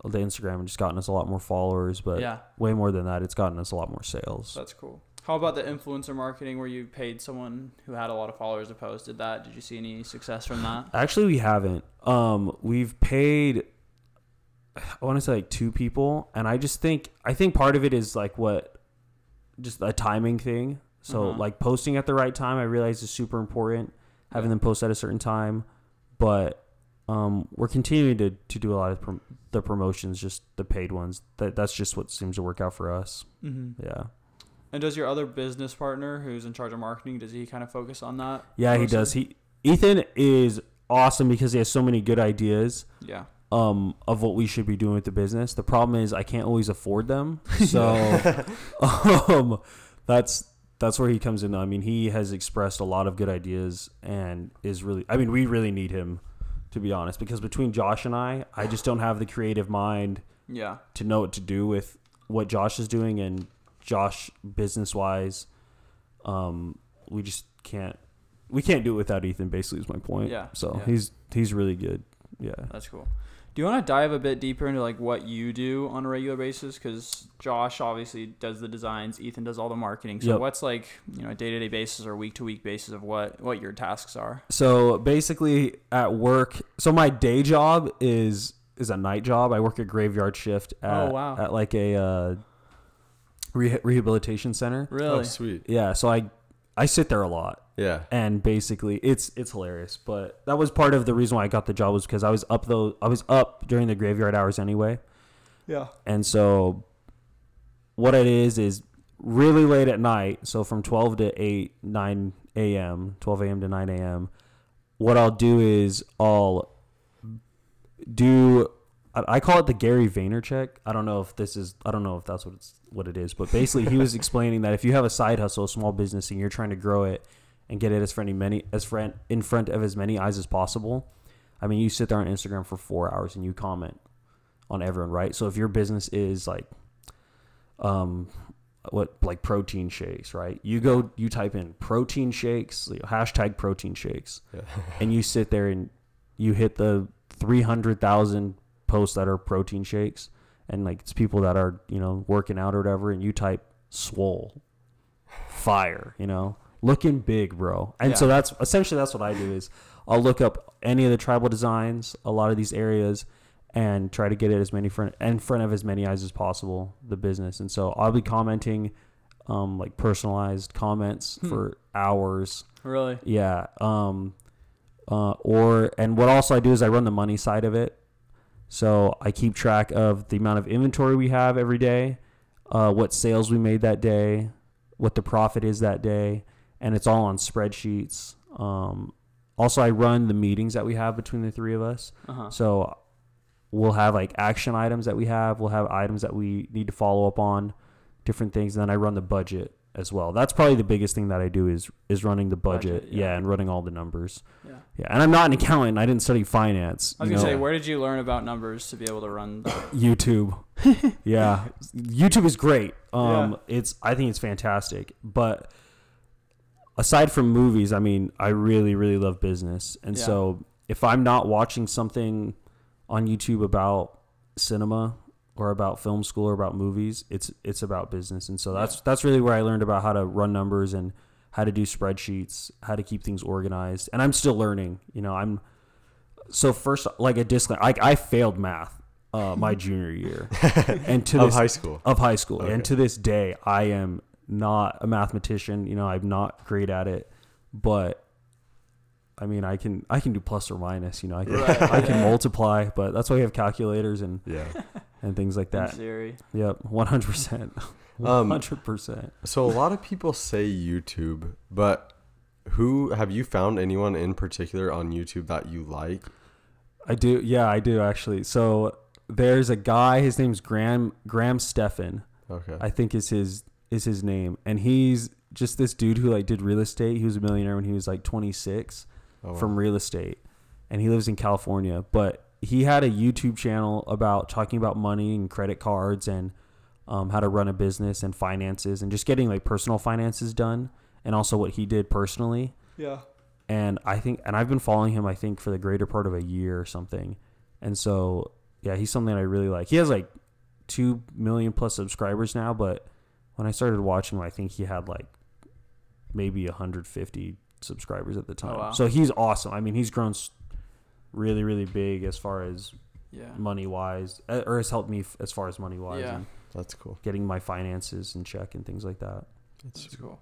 The Instagram has just gotten us a lot more followers, but way more than that, it's gotten us a lot more sales. That's cool. How about the influencer marketing where you paid someone who had a lot of followers to post? Did that? Did you see any success from that? Actually, we haven't. We've paid, I want to say like 2 people. And I think part of it is like just a timing thing. So like posting at the right time, I realize is super important. Having them post at a certain time. But we're continuing to do a lot of the promotions, just the paid ones. That's just what seems to work out for us. Mm-hmm. Yeah. And does your other business partner who's in charge of marketing, does he kind of focus on that? Yeah, he does. Ethan is awesome because he has so many good ideas of what we should be doing with the business. The problem is I can't always afford them. So that's where he comes in. I mean, he has expressed a lot of good ideas and we really need him, to be honest, because between Josh and I just don't have the creative mind to know what to do with what Josh is doing and Josh business wise. We just can't do it without Ethan, basically, is my point. He's really good. Yeah, that's cool. Do you want to dive a bit deeper into like what you do on a regular basis? Because Josh obviously does the designs, Ethan does all the marketing, so what's like, you know, a day-to-day basis or week-to-week basis of what your tasks are? So basically at work, so my day job is a night job. I work a graveyard shift at like a rehabilitation center. Really? Oh, sweet. Yeah. So I sit there a lot. Yeah. And basically it's hilarious, but that was part of the reason why I got the job was because I was up during the graveyard hours anyway. Yeah. And so what it is really late at night. So from 12 a.m. to 9 a.m. What I'll do is I call it the Gary Vaynerchuk. I don't know if that's what it is, but basically he was explaining that if you have a side hustle, a small business, and you're trying to grow it and get it in front of as many eyes as possible, I mean, you sit there on Instagram for 4 hours and you comment on everyone, right? So if your business is like, like protein shakes, right? You type in protein shakes, hashtag protein shakes, and you sit there and you hit the 300,000 posts that are protein shakes, and like it's people that are, you know, working out or whatever, and you type swole fire, you know, looking big, bro. And so that's what I do is I'll look up any of the tribal designs, a lot of these areas, and try to get it as many in front of as many eyes as possible, the business. And so I'll be commenting like personalized comments for hours. Really? Yeah. And what also I do is I run the money side of it. So I keep track of the amount of inventory we have every day, what sales we made that day, what the profit is that day, and it's all on spreadsheets. Also, I run the meetings that we have between the three of us. Uh-huh. So we'll have like action items that we have. We'll have items that we need to follow up on, different things. And then I run the budget as well. That's probably the biggest thing that I do is running the budget and running all the numbers. Yeah, and I'm not an accountant. I didn't study finance. I was gonna say, where did you learn about numbers to be able to run that? YouTube. Yeah, YouTube is great. I think it's fantastic. But aside from movies, I mean, I really, really love business, and so if I'm not watching something on YouTube about cinema, or about film school, or about movies, it's about business. And so that's really where I learned about how to run numbers and how to do spreadsheets, how to keep things organized. And I'm still learning, you know. First, like a disclaimer, I failed math my junior year and of high school. Okay. And to this day, I am not a mathematician, you know. I'm not great at it, but I mean, I can do plus or minus, you know. I can multiply, but that's why we have calculators and things like that. In theory. Yep, 100%. 100%. So a lot of people say YouTube, but have you found anyone in particular on YouTube that you like? I do. Yeah, I do actually. So there's a guy, his name's Graham Stephan. Okay. I think is his name. And he's just this dude who like did real estate. He was a millionaire when he was like 26 from real estate, and he lives in California, but he had a YouTube channel about talking about money and credit cards and how to run a business and finances and just getting like personal finances done, and also what he did personally. Yeah. And I've been following him, I think, for the greater part of a year or something. And so, yeah, he's something that I really like. He has like 2 million plus subscribers now, but when I started watching him, I think he had like maybe 150 subscribers at the time. Oh, wow. So he's awesome. I mean, he's grown really, really big as far as money-wise, or has helped me as far as money-wise. Yeah. And that's cool. Getting my finances in check and things like that. That's cool.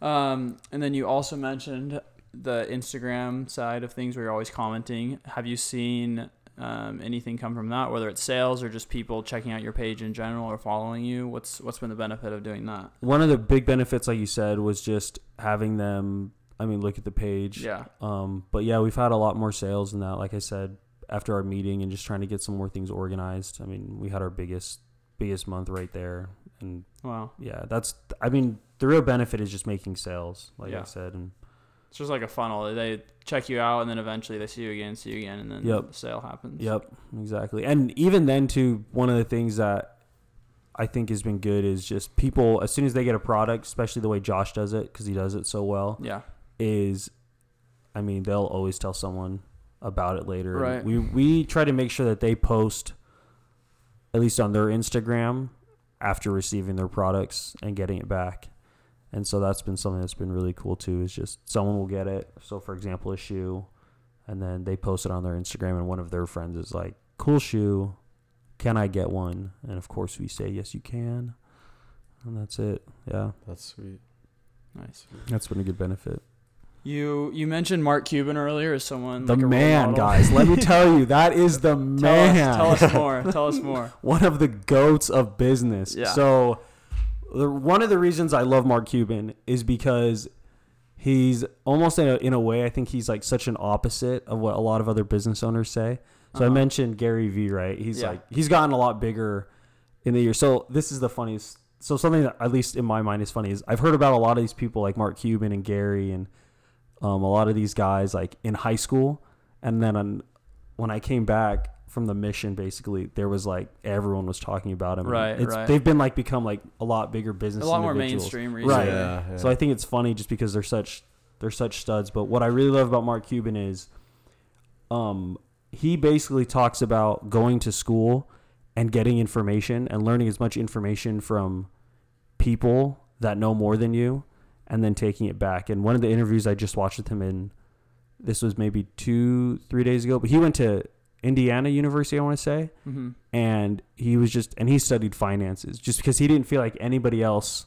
And then you also mentioned the Instagram side of things where you're always commenting. Have you seen anything come from that, whether it's sales or just people checking out your page in general or following you? What's been the benefit of doing that? One of the big benefits, like you said, was just having them, look at the page. Yeah. But yeah, we've had a lot more sales than that. Like I said, after our meeting and just trying to get some more things organized. We had our biggest month right there. And wow. Yeah, the real benefit is just making sales, I said. And it's just like a funnel. They check you out, and then eventually they see you again, and then the sale happens. Yep, exactly. And even then, too, one of the things that I think has been good is just people, as soon as they get a product, especially the way Josh does it, because he does it so well, they'll always tell someone about it later. Right. We try to make sure that they post, at least on their Instagram, after receiving their products and getting it back. And so that's been something that's been really cool too, is just someone will get it. So for example, a shoe, and then they post it on their Instagram, and one of their friends is like, cool shoe. Can I get one? And of course we say, yes, you can. And that's it. Yeah. That's sweet. Nice. That's been a good benefit. You mentioned Mark Cuban earlier as someone. The man, guys. Let me tell you, that is the man. Tell us more. One of the goats of business. Yeah. So one of the reasons I love Mark Cuban is because he's almost in a way, I think he's like such an opposite of what a lot of other business owners say. So I mentioned Gary V, right? He's he's gotten a lot bigger in the year. So this is the funniest. So something that at least in my mind is funny is I've heard about a lot of these people like Mark Cuban and Gary and a lot of these guys like in high school, and then when I came back from the mission, basically there was like everyone was talking about him. Right, right. They've been like become like a lot bigger business, a lot more mainstream recently. Right. Yeah, yeah. So I think it's funny just because they're such studs. But what I really love about Mark Cuban is, he basically talks about going to school and getting information and learning as much information from people that know more than you, and then taking it back. And one of the interviews I just watched with him in, this was maybe 2-3 days ago, but he went to Indiana University, I want to say. Mm-hmm. And he studied finances just because he didn't feel like anybody else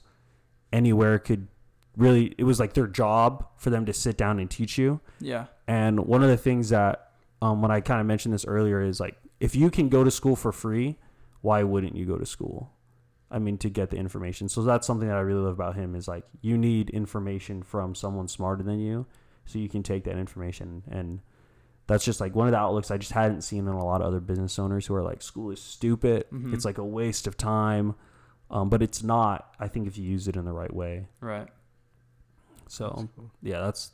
anywhere could really, it was like their job for them to sit down and teach you. Yeah. And one of the things that, when I kind of mentioned this earlier, is like, if you can go to school for free, why wouldn't you go to school? To get the information. So that's something that I really love about him, is like, you need information from someone smarter than you, so you can take that information. And that's just like one of the outlooks I just hadn't seen in a lot of other business owners, who are like, school is stupid. Mm-hmm. It's like a waste of time. But it's not, I think, if you use it in the right way. Right. So that's cool. Yeah, that's,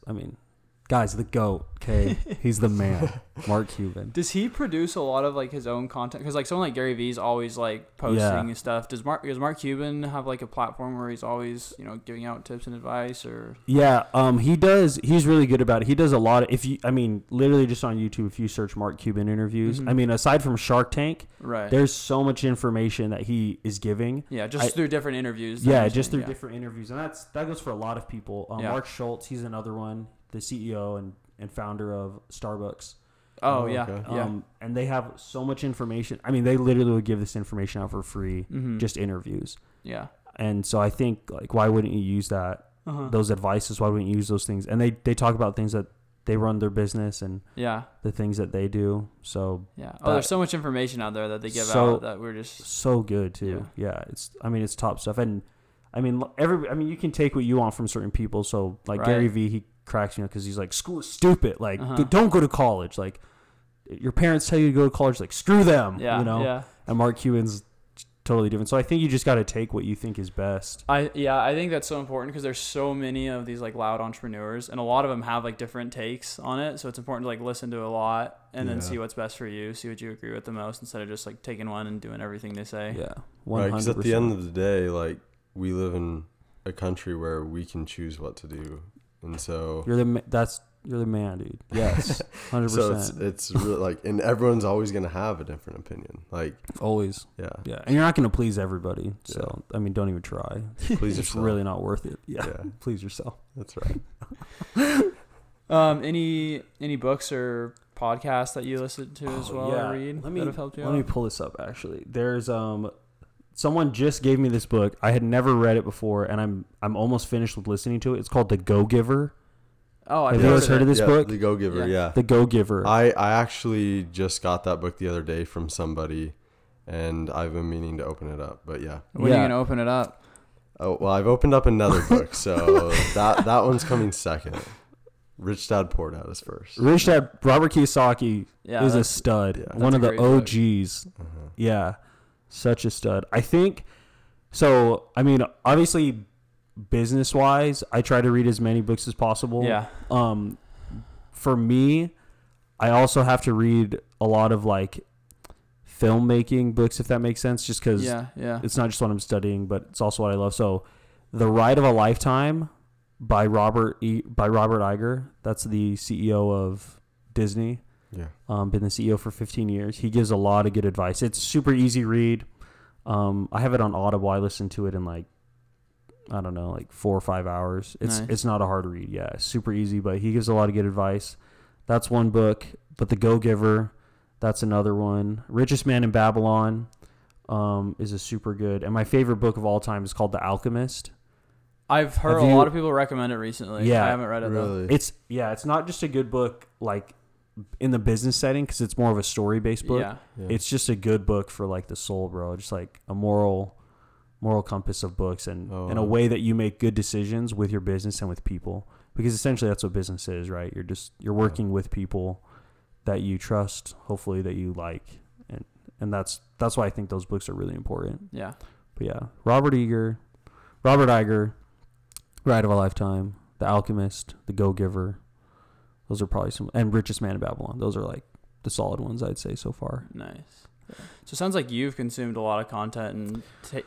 guys, the GOAT, okay? He's the man, Mark Cuban. Does he produce a lot of, like, his own content? Because, like, someone like Gary Vee's always, like, posting and stuff. Does Mark Cuban have, like, a platform where he's always, giving out tips and advice or? Yeah, he does. He's really good about it. He does a lot of, literally just on YouTube, if you search Mark Cuban interviews. Mm-hmm. Aside from Shark Tank, right, there's so much information that he is giving. Yeah, just through different interviews. Yeah, just through different interviews. And that goes for a lot of people. Mark Schultz, he's another one. The CEO and founder of Starbucks. Oh, yeah. Okay. And they have so much information. They literally would give this information out for free, mm-hmm. just interviews. Yeah. And so I think, like, why wouldn't you use that? Uh-huh. Those advices, why wouldn't you use those things? And they talk about things that they run their business and the things that they do. So there's so much information out there that they give out that we're just so good too. Yeah, it's it's top stuff, and you can take what you want from certain people. So like Gary Vee, he cracks because he's like, school is stupid. Like don't go to college. Like your parents tell you to go to college. Like screw them. Yeah, you know. Yeah. And Mark Cuban's totally different. So I think you just got to take what you think is best. I think that's so important because there's so many of these like loud entrepreneurs, and a lot of them have like different takes on it. So it's important to like listen to a lot and then see what's best for you, see what you agree with the most, instead of just like taking one and doing everything they say. Yeah, 100%. Because at the end of the day, like, we live in a country where we can choose what to do, and so you're the man, dude. Yes, 100%. So it's really like, and everyone's always gonna have a different opinion, like always. Yeah, yeah, and you're not gonna please everybody. So don't even try. Please yourself. It's really not worth it. Yeah. Please yourself. That's right. Any books or podcasts that you listen to as well or read that have helped you? Let me pull this up. Actually, there's someone just gave me this book. I had never read it before, and I'm almost finished with listening to it. It's called The Go-Giver. Oh, I've never heard of this book. The Go-Giver, yeah. The Go-Giver. I actually just got that book the other day from somebody, and I've been meaning to open it up. But yeah. When are you gonna open it up? Oh well, I've opened up another book, so that one's coming second. Rich Dad Poor Dad is first. Rich Dad, Robert Kiyosaki is a stud. Yeah, one of the OGs. Uh-huh. Yeah. Such a stud. I think so. I mean, obviously, business wise, I try to read as many books as possible. Yeah. For me, I also have to read a lot of like filmmaking books, if that makes sense, just because it's not just what I'm studying, but it's also what I love. So, The Ride of a Lifetime by Robert Iger. That's the CEO of Disney. Yeah, been the CEO for 15 years. He gives a lot of good advice. It's super easy read. I have it on Audible. I listen to it in like, I don't know, like 4 or 5 hours. It's not a hard read. Yeah, it's super easy, but he gives a lot of good advice. That's one book. But The Go-Giver, that's another one. Richest Man in Babylon is a super good. And my favorite book of all time is called The Alchemist. I've heard a lot of people recommend it recently. Yeah, I haven't read it though. It's not just a good book like in the business setting, because it's more of a story-based book. Yeah. It's just a good book for like the soul, bro. Just like a moral compass of books, and in a way that you make good decisions with your business and with people, because essentially that's what business is, right? You're working with people that you trust, hopefully that you like, and that's why I think those books are really important. Yeah, but yeah, Robert Iger, Ride of a Lifetime, The Alchemist, The Go-Giver. Those are probably some, and Richest Man in Babylon. Those are like the solid ones I'd say so far. Nice. Yeah. So it sounds like you've consumed a lot of content and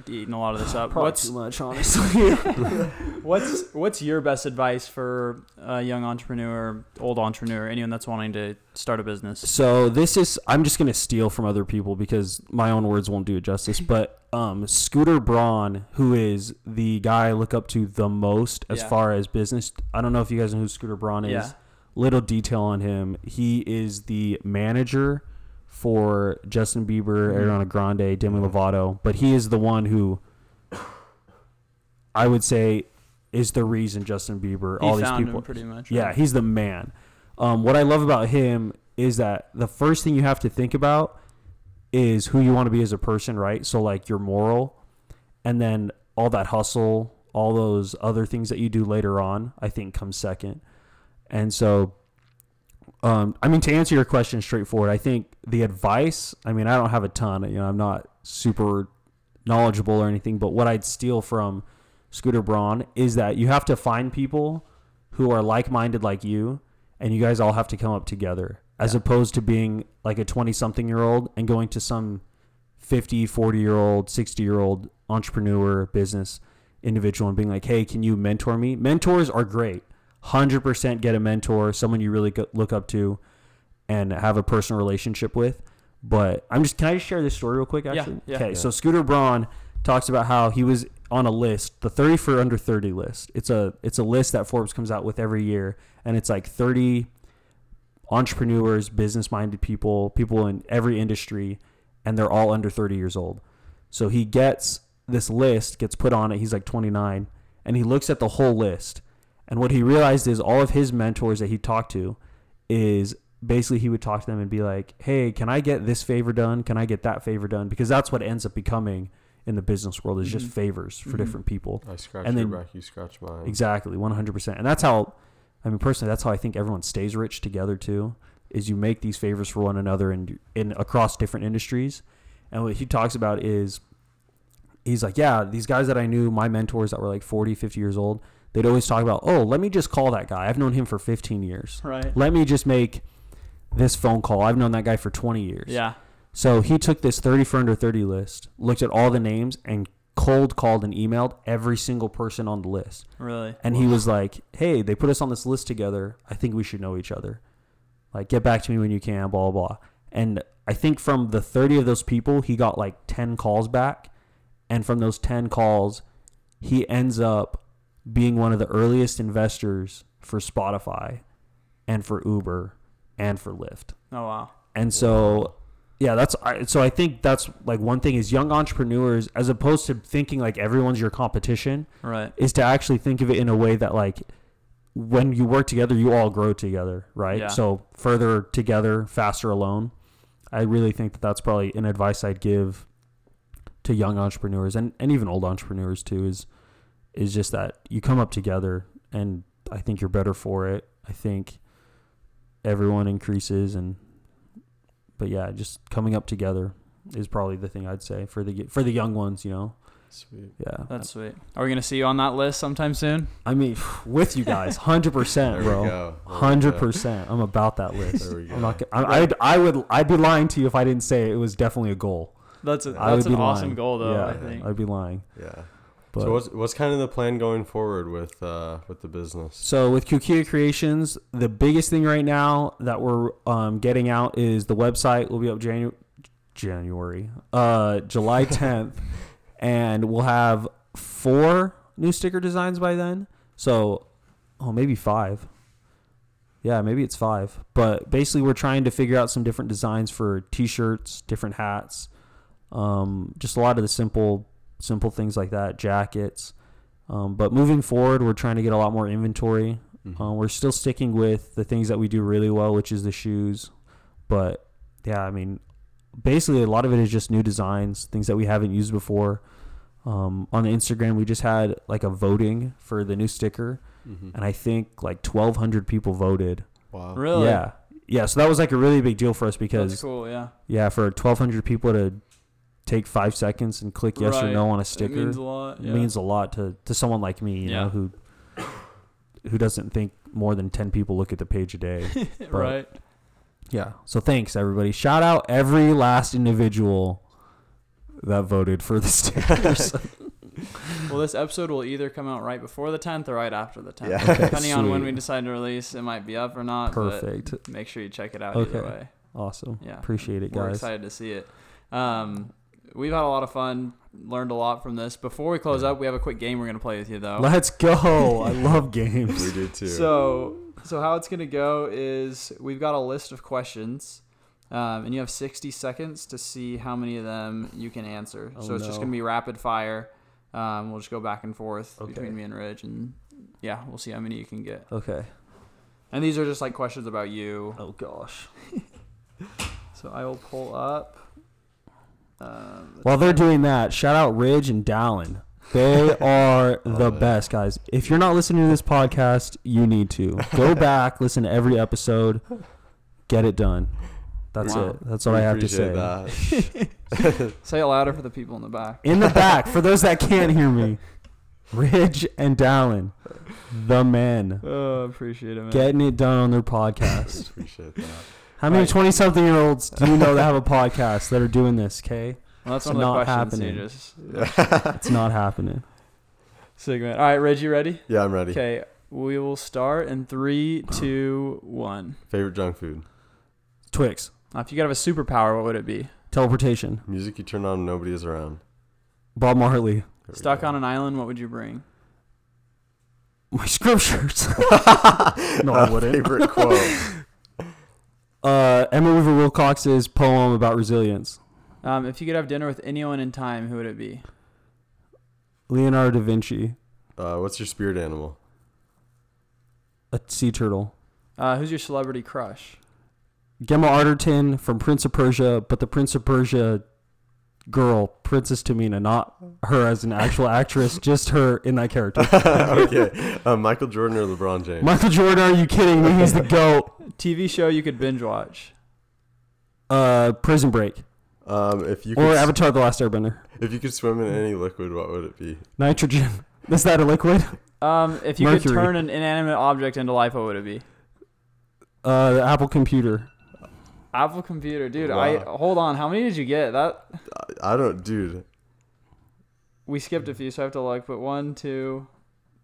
eaten a lot of this up. Probably too much, honestly. What's your best advice for a young entrepreneur, old entrepreneur, anyone that's wanting to start a business? So I'm just going to steal from other people because my own words won't do it justice. But Scooter Braun, who is the guy I look up to the most as far as business. I don't know if you guys know who Scooter Braun is. Yeah. Little detail on him. He is the manager for Justin Bieber, Ariana Grande, Demi Lovato, but he is the one who I would say is the reason Justin Bieber, all these people, pretty much. Right? Yeah, he's the man. What I love about him is that the first thing you have to think about is who you want to be as a person, right? So like your moral, and then all that hustle, all those other things that you do later on, I think comes second. And so, to answer your question straightforward, I think the advice, I don't have a ton, I'm not super knowledgeable or anything, but what I'd steal from Scooter Braun is that you have to find people who are like-minded like you, and you guys all have to come up together, as opposed to being like a 20-something-year-old and going to some 50, 40-year-old, 60-year-old entrepreneur, business individual and being like, hey, can you mentor me? Mentors are great. 100% get a mentor, someone you really look up to and have a personal relationship with. But can I just share this story real quick, actually? Yeah. Okay. Yeah. So Scooter Braun talks about how he was on a list, the 30 for under 30 list. It's a list that Forbes comes out with every year, and it's like 30 entrepreneurs, business-minded people in every industry, and they're all under 30 years old. So he gets this list, gets put on it. He's like 29, and he looks at the whole list. And what he realized is all of his mentors that he talked to is basically he would talk to them and be like, hey, can I get this favor done? Can I get that favor done? Because that's what ends up becoming in the business world is mm-hmm. just favors for mm-hmm. different people. I scratch your back, you scratch mine. Exactly, 100%. And that's how, I mean, personally, that's how I think everyone stays rich together too, is you make these favors for one another in across different industries. And what he talks about is, he's like, yeah, these guys that I knew, my mentors that were like 40, 50 years old, they'd always talk about, oh, let me just call that guy. I've known him for 15 years. Right. Let me just make this phone call. I've known that guy for 20 years. Yeah. So he took this 30 for under 30 list, looked at all the names, and cold called and emailed every single person on the list. Really? And he was like, hey, they put us on this list together. I think we should know each other. Like, get back to me when you can, blah, blah, blah. And I think from the 30 of those people, he got like 10 calls back. And from those 10 calls, he ends up being one of the earliest investors for Spotify and for Uber and for Lyft. Oh, wow. And so, yeah, so I think that's like one thing is young entrepreneurs, as opposed to thinking like everyone's your competition, right, is to actually think of it in a way that like when you work together, you all grow together, right? Yeah. So further together, faster alone. I really think that that's probably an advice I'd give to young entrepreneurs and even old entrepreneurs too, is just that you come up together, and I think you're better for it. I think everyone increases, but yeah, just coming up together is probably the thing I'd say for the young ones, you know. Sweet. Yeah. That's sweet. Are we going to see you on that list sometime soon? I mean, with you guys, 100%, bro. 100%. I'm about that list. There we go. I'd be lying to you if I didn't say it was definitely a goal. That's an awesome goal though. Yeah, I think I'd be lying. Yeah. But so what's kind of the plan going forward with the business? So with Kukia Creations, the biggest thing right now that we're getting out is the website. Will be up July 10th, and we'll have 4 new sticker designs by then. So, maybe 5. Yeah, maybe it's 5. But basically, we're trying to figure out some different designs for t-shirts, different hats, just a lot of the simple things like that, jackets. But moving forward, we're trying to get a lot more inventory. Mm-hmm. We're still sticking with the things that we do really well, which is the shoes. But yeah, I mean, basically a lot of it is just new designs, things that we haven't used before. On the Instagram, we just had like a voting for the new sticker. Mm-hmm. And I think like 1,200 people voted. Wow. Really? Yeah. Yeah. So that was like a really big deal for us because that's cool, yeah. Yeah. For 1,200 people to take 5 seconds and click yes or no on a sticker. It means a lot. Yeah. It means a lot to someone like me, you know, who doesn't think more than 10 people look at the page a day. But, right. Yeah. So thanks everybody. Shout out every last individual that voted for the stickers. Well, this episode will either come out right before the 10th or right after the 10th. Yeah. Okay, depending on when we decide to release, it might be up or not. Perfect. But make sure you check it out either way. Awesome. Yeah. Appreciate it, guys. We're excited to see it. We've had a lot of fun, learned a lot from this. Before we close up, we have a quick game we're going to play with you, though. Let's go. I love games. We do, too. So how it's going to go is we've got a list of questions, and you have 60 seconds to see how many of them you can answer. It's just going to be rapid fire. We'll just go back and forth between me and Ridge, and, yeah, we'll see how many you can get. Okay. And these are just, like, questions about you. Oh, gosh. So I will pull up. While they're doing that, shout out Ridge and Dallin. They are the best, guys. If you're not listening to this podcast, you need to go back, listen to every episode, get it done. That's it. That's all I have to say. Say it louder for the people in the back. In the back, for those that can't hear me. Ridge and Dallin, the men. Oh, appreciate it, man. Getting it done on their podcast. Appreciate that. How many 20-something-year-olds do you know that have a podcast that are doing this, okay? Well, that's one of the questions. It's not happening. Segment. All right, Reg, you ready? Yeah, I'm ready. Okay, we will start in 3, 2, 1. Favorite junk food? Twix. If you could have a superpower, what would it be? Teleportation. Music you turn on and nobody is around. Bob Marley. Stuck on an island, what would you bring? My scriptures. No, I wouldn't. Favorite quote? Emma River Wilcox's poem about resilience. If you could have dinner with anyone in time, who would it be? Leonardo da Vinci. What's your spirit animal? A sea turtle. Who's your celebrity crush? Gemma Arterton from Prince of Persia, but the Prince of Persia girl, Princess Tamina, not her as an actual actress, just her in that character. Okay. Michael Jordan or LeBron James? Michael Jordan, are you kidding me? He's the GOAT. TV show you could binge watch? Prison Break. Or Avatar: The Last Airbender. If you could swim in any liquid, what would it be? Nitrogen. Is that a liquid? If you Mercury. Could turn an inanimate object into life, what would it be? The Apple computer. Apple computer, dude. Wow. Hold on. How many did you get? That I don't, dude. We skipped a few, so I have to look. But 1, 2,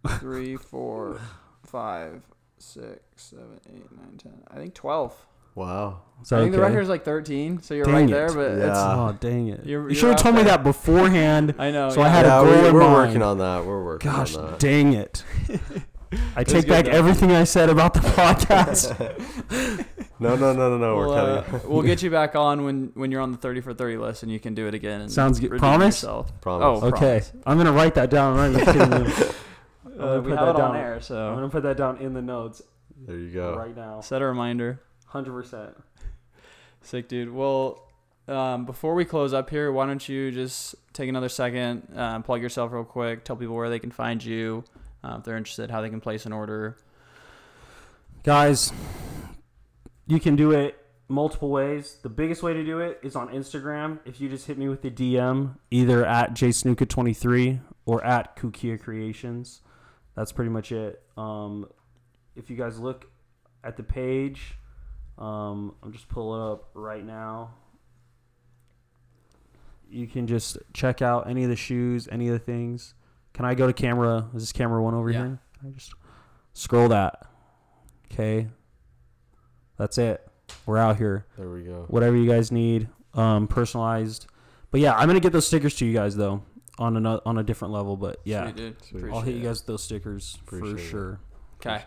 3, 4, 5, 6, 7, 8, 9, 10. I think 12. Wow. So I think the record's like 13, so you're right there. But yeah. Oh, dang it. You should have told me that beforehand. I know. So yeah. I had a goal in mind. We're working on that. Gosh, dang it. I take back everything I said about the podcast. No. We're cutting it. We'll get you back on when you're on the 30 for 30 list and you can do it again. And sounds good. Promise? Promise. Oh, okay. Promise. I'm going to write that down. I'm not even kidding you. We have it on air, so. I'm going to put that down in the notes. There you go. Right now. Set a reminder. 100%. Sick, dude. Well, before we close up here, why don't you just take another second, plug yourself real quick, tell people where they can find you. If they're interested, how they can place an order. Guys, you can do it multiple ways. The biggest way to do it is on Instagram. If you just hit me with a DM, either at jsnuka23 or at Kukia Creations. That's pretty much it. If you guys look at the page, I'm just pulling it up right now. You can just check out any of the shoes, any of the things. Can I go to camera? Is this camera one over here? Can I just scroll that? Okay. That's it. We're out here. There we go. Whatever you guys need, personalized. But yeah, I'm going to get those stickers to you guys, though, on a different level. But yeah, Sweet. I'll hit you guys with those stickers for sure. Okay.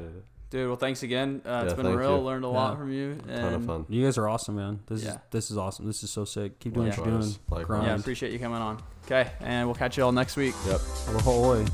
Dude, well, thanks again. It's been real. Learned a lot from you. And ton of fun. You guys are awesome, man. This is awesome. This is so sick. Keep doing what you're doing. Appreciate you coming on. Okay, and we'll catch you all next week. Yep.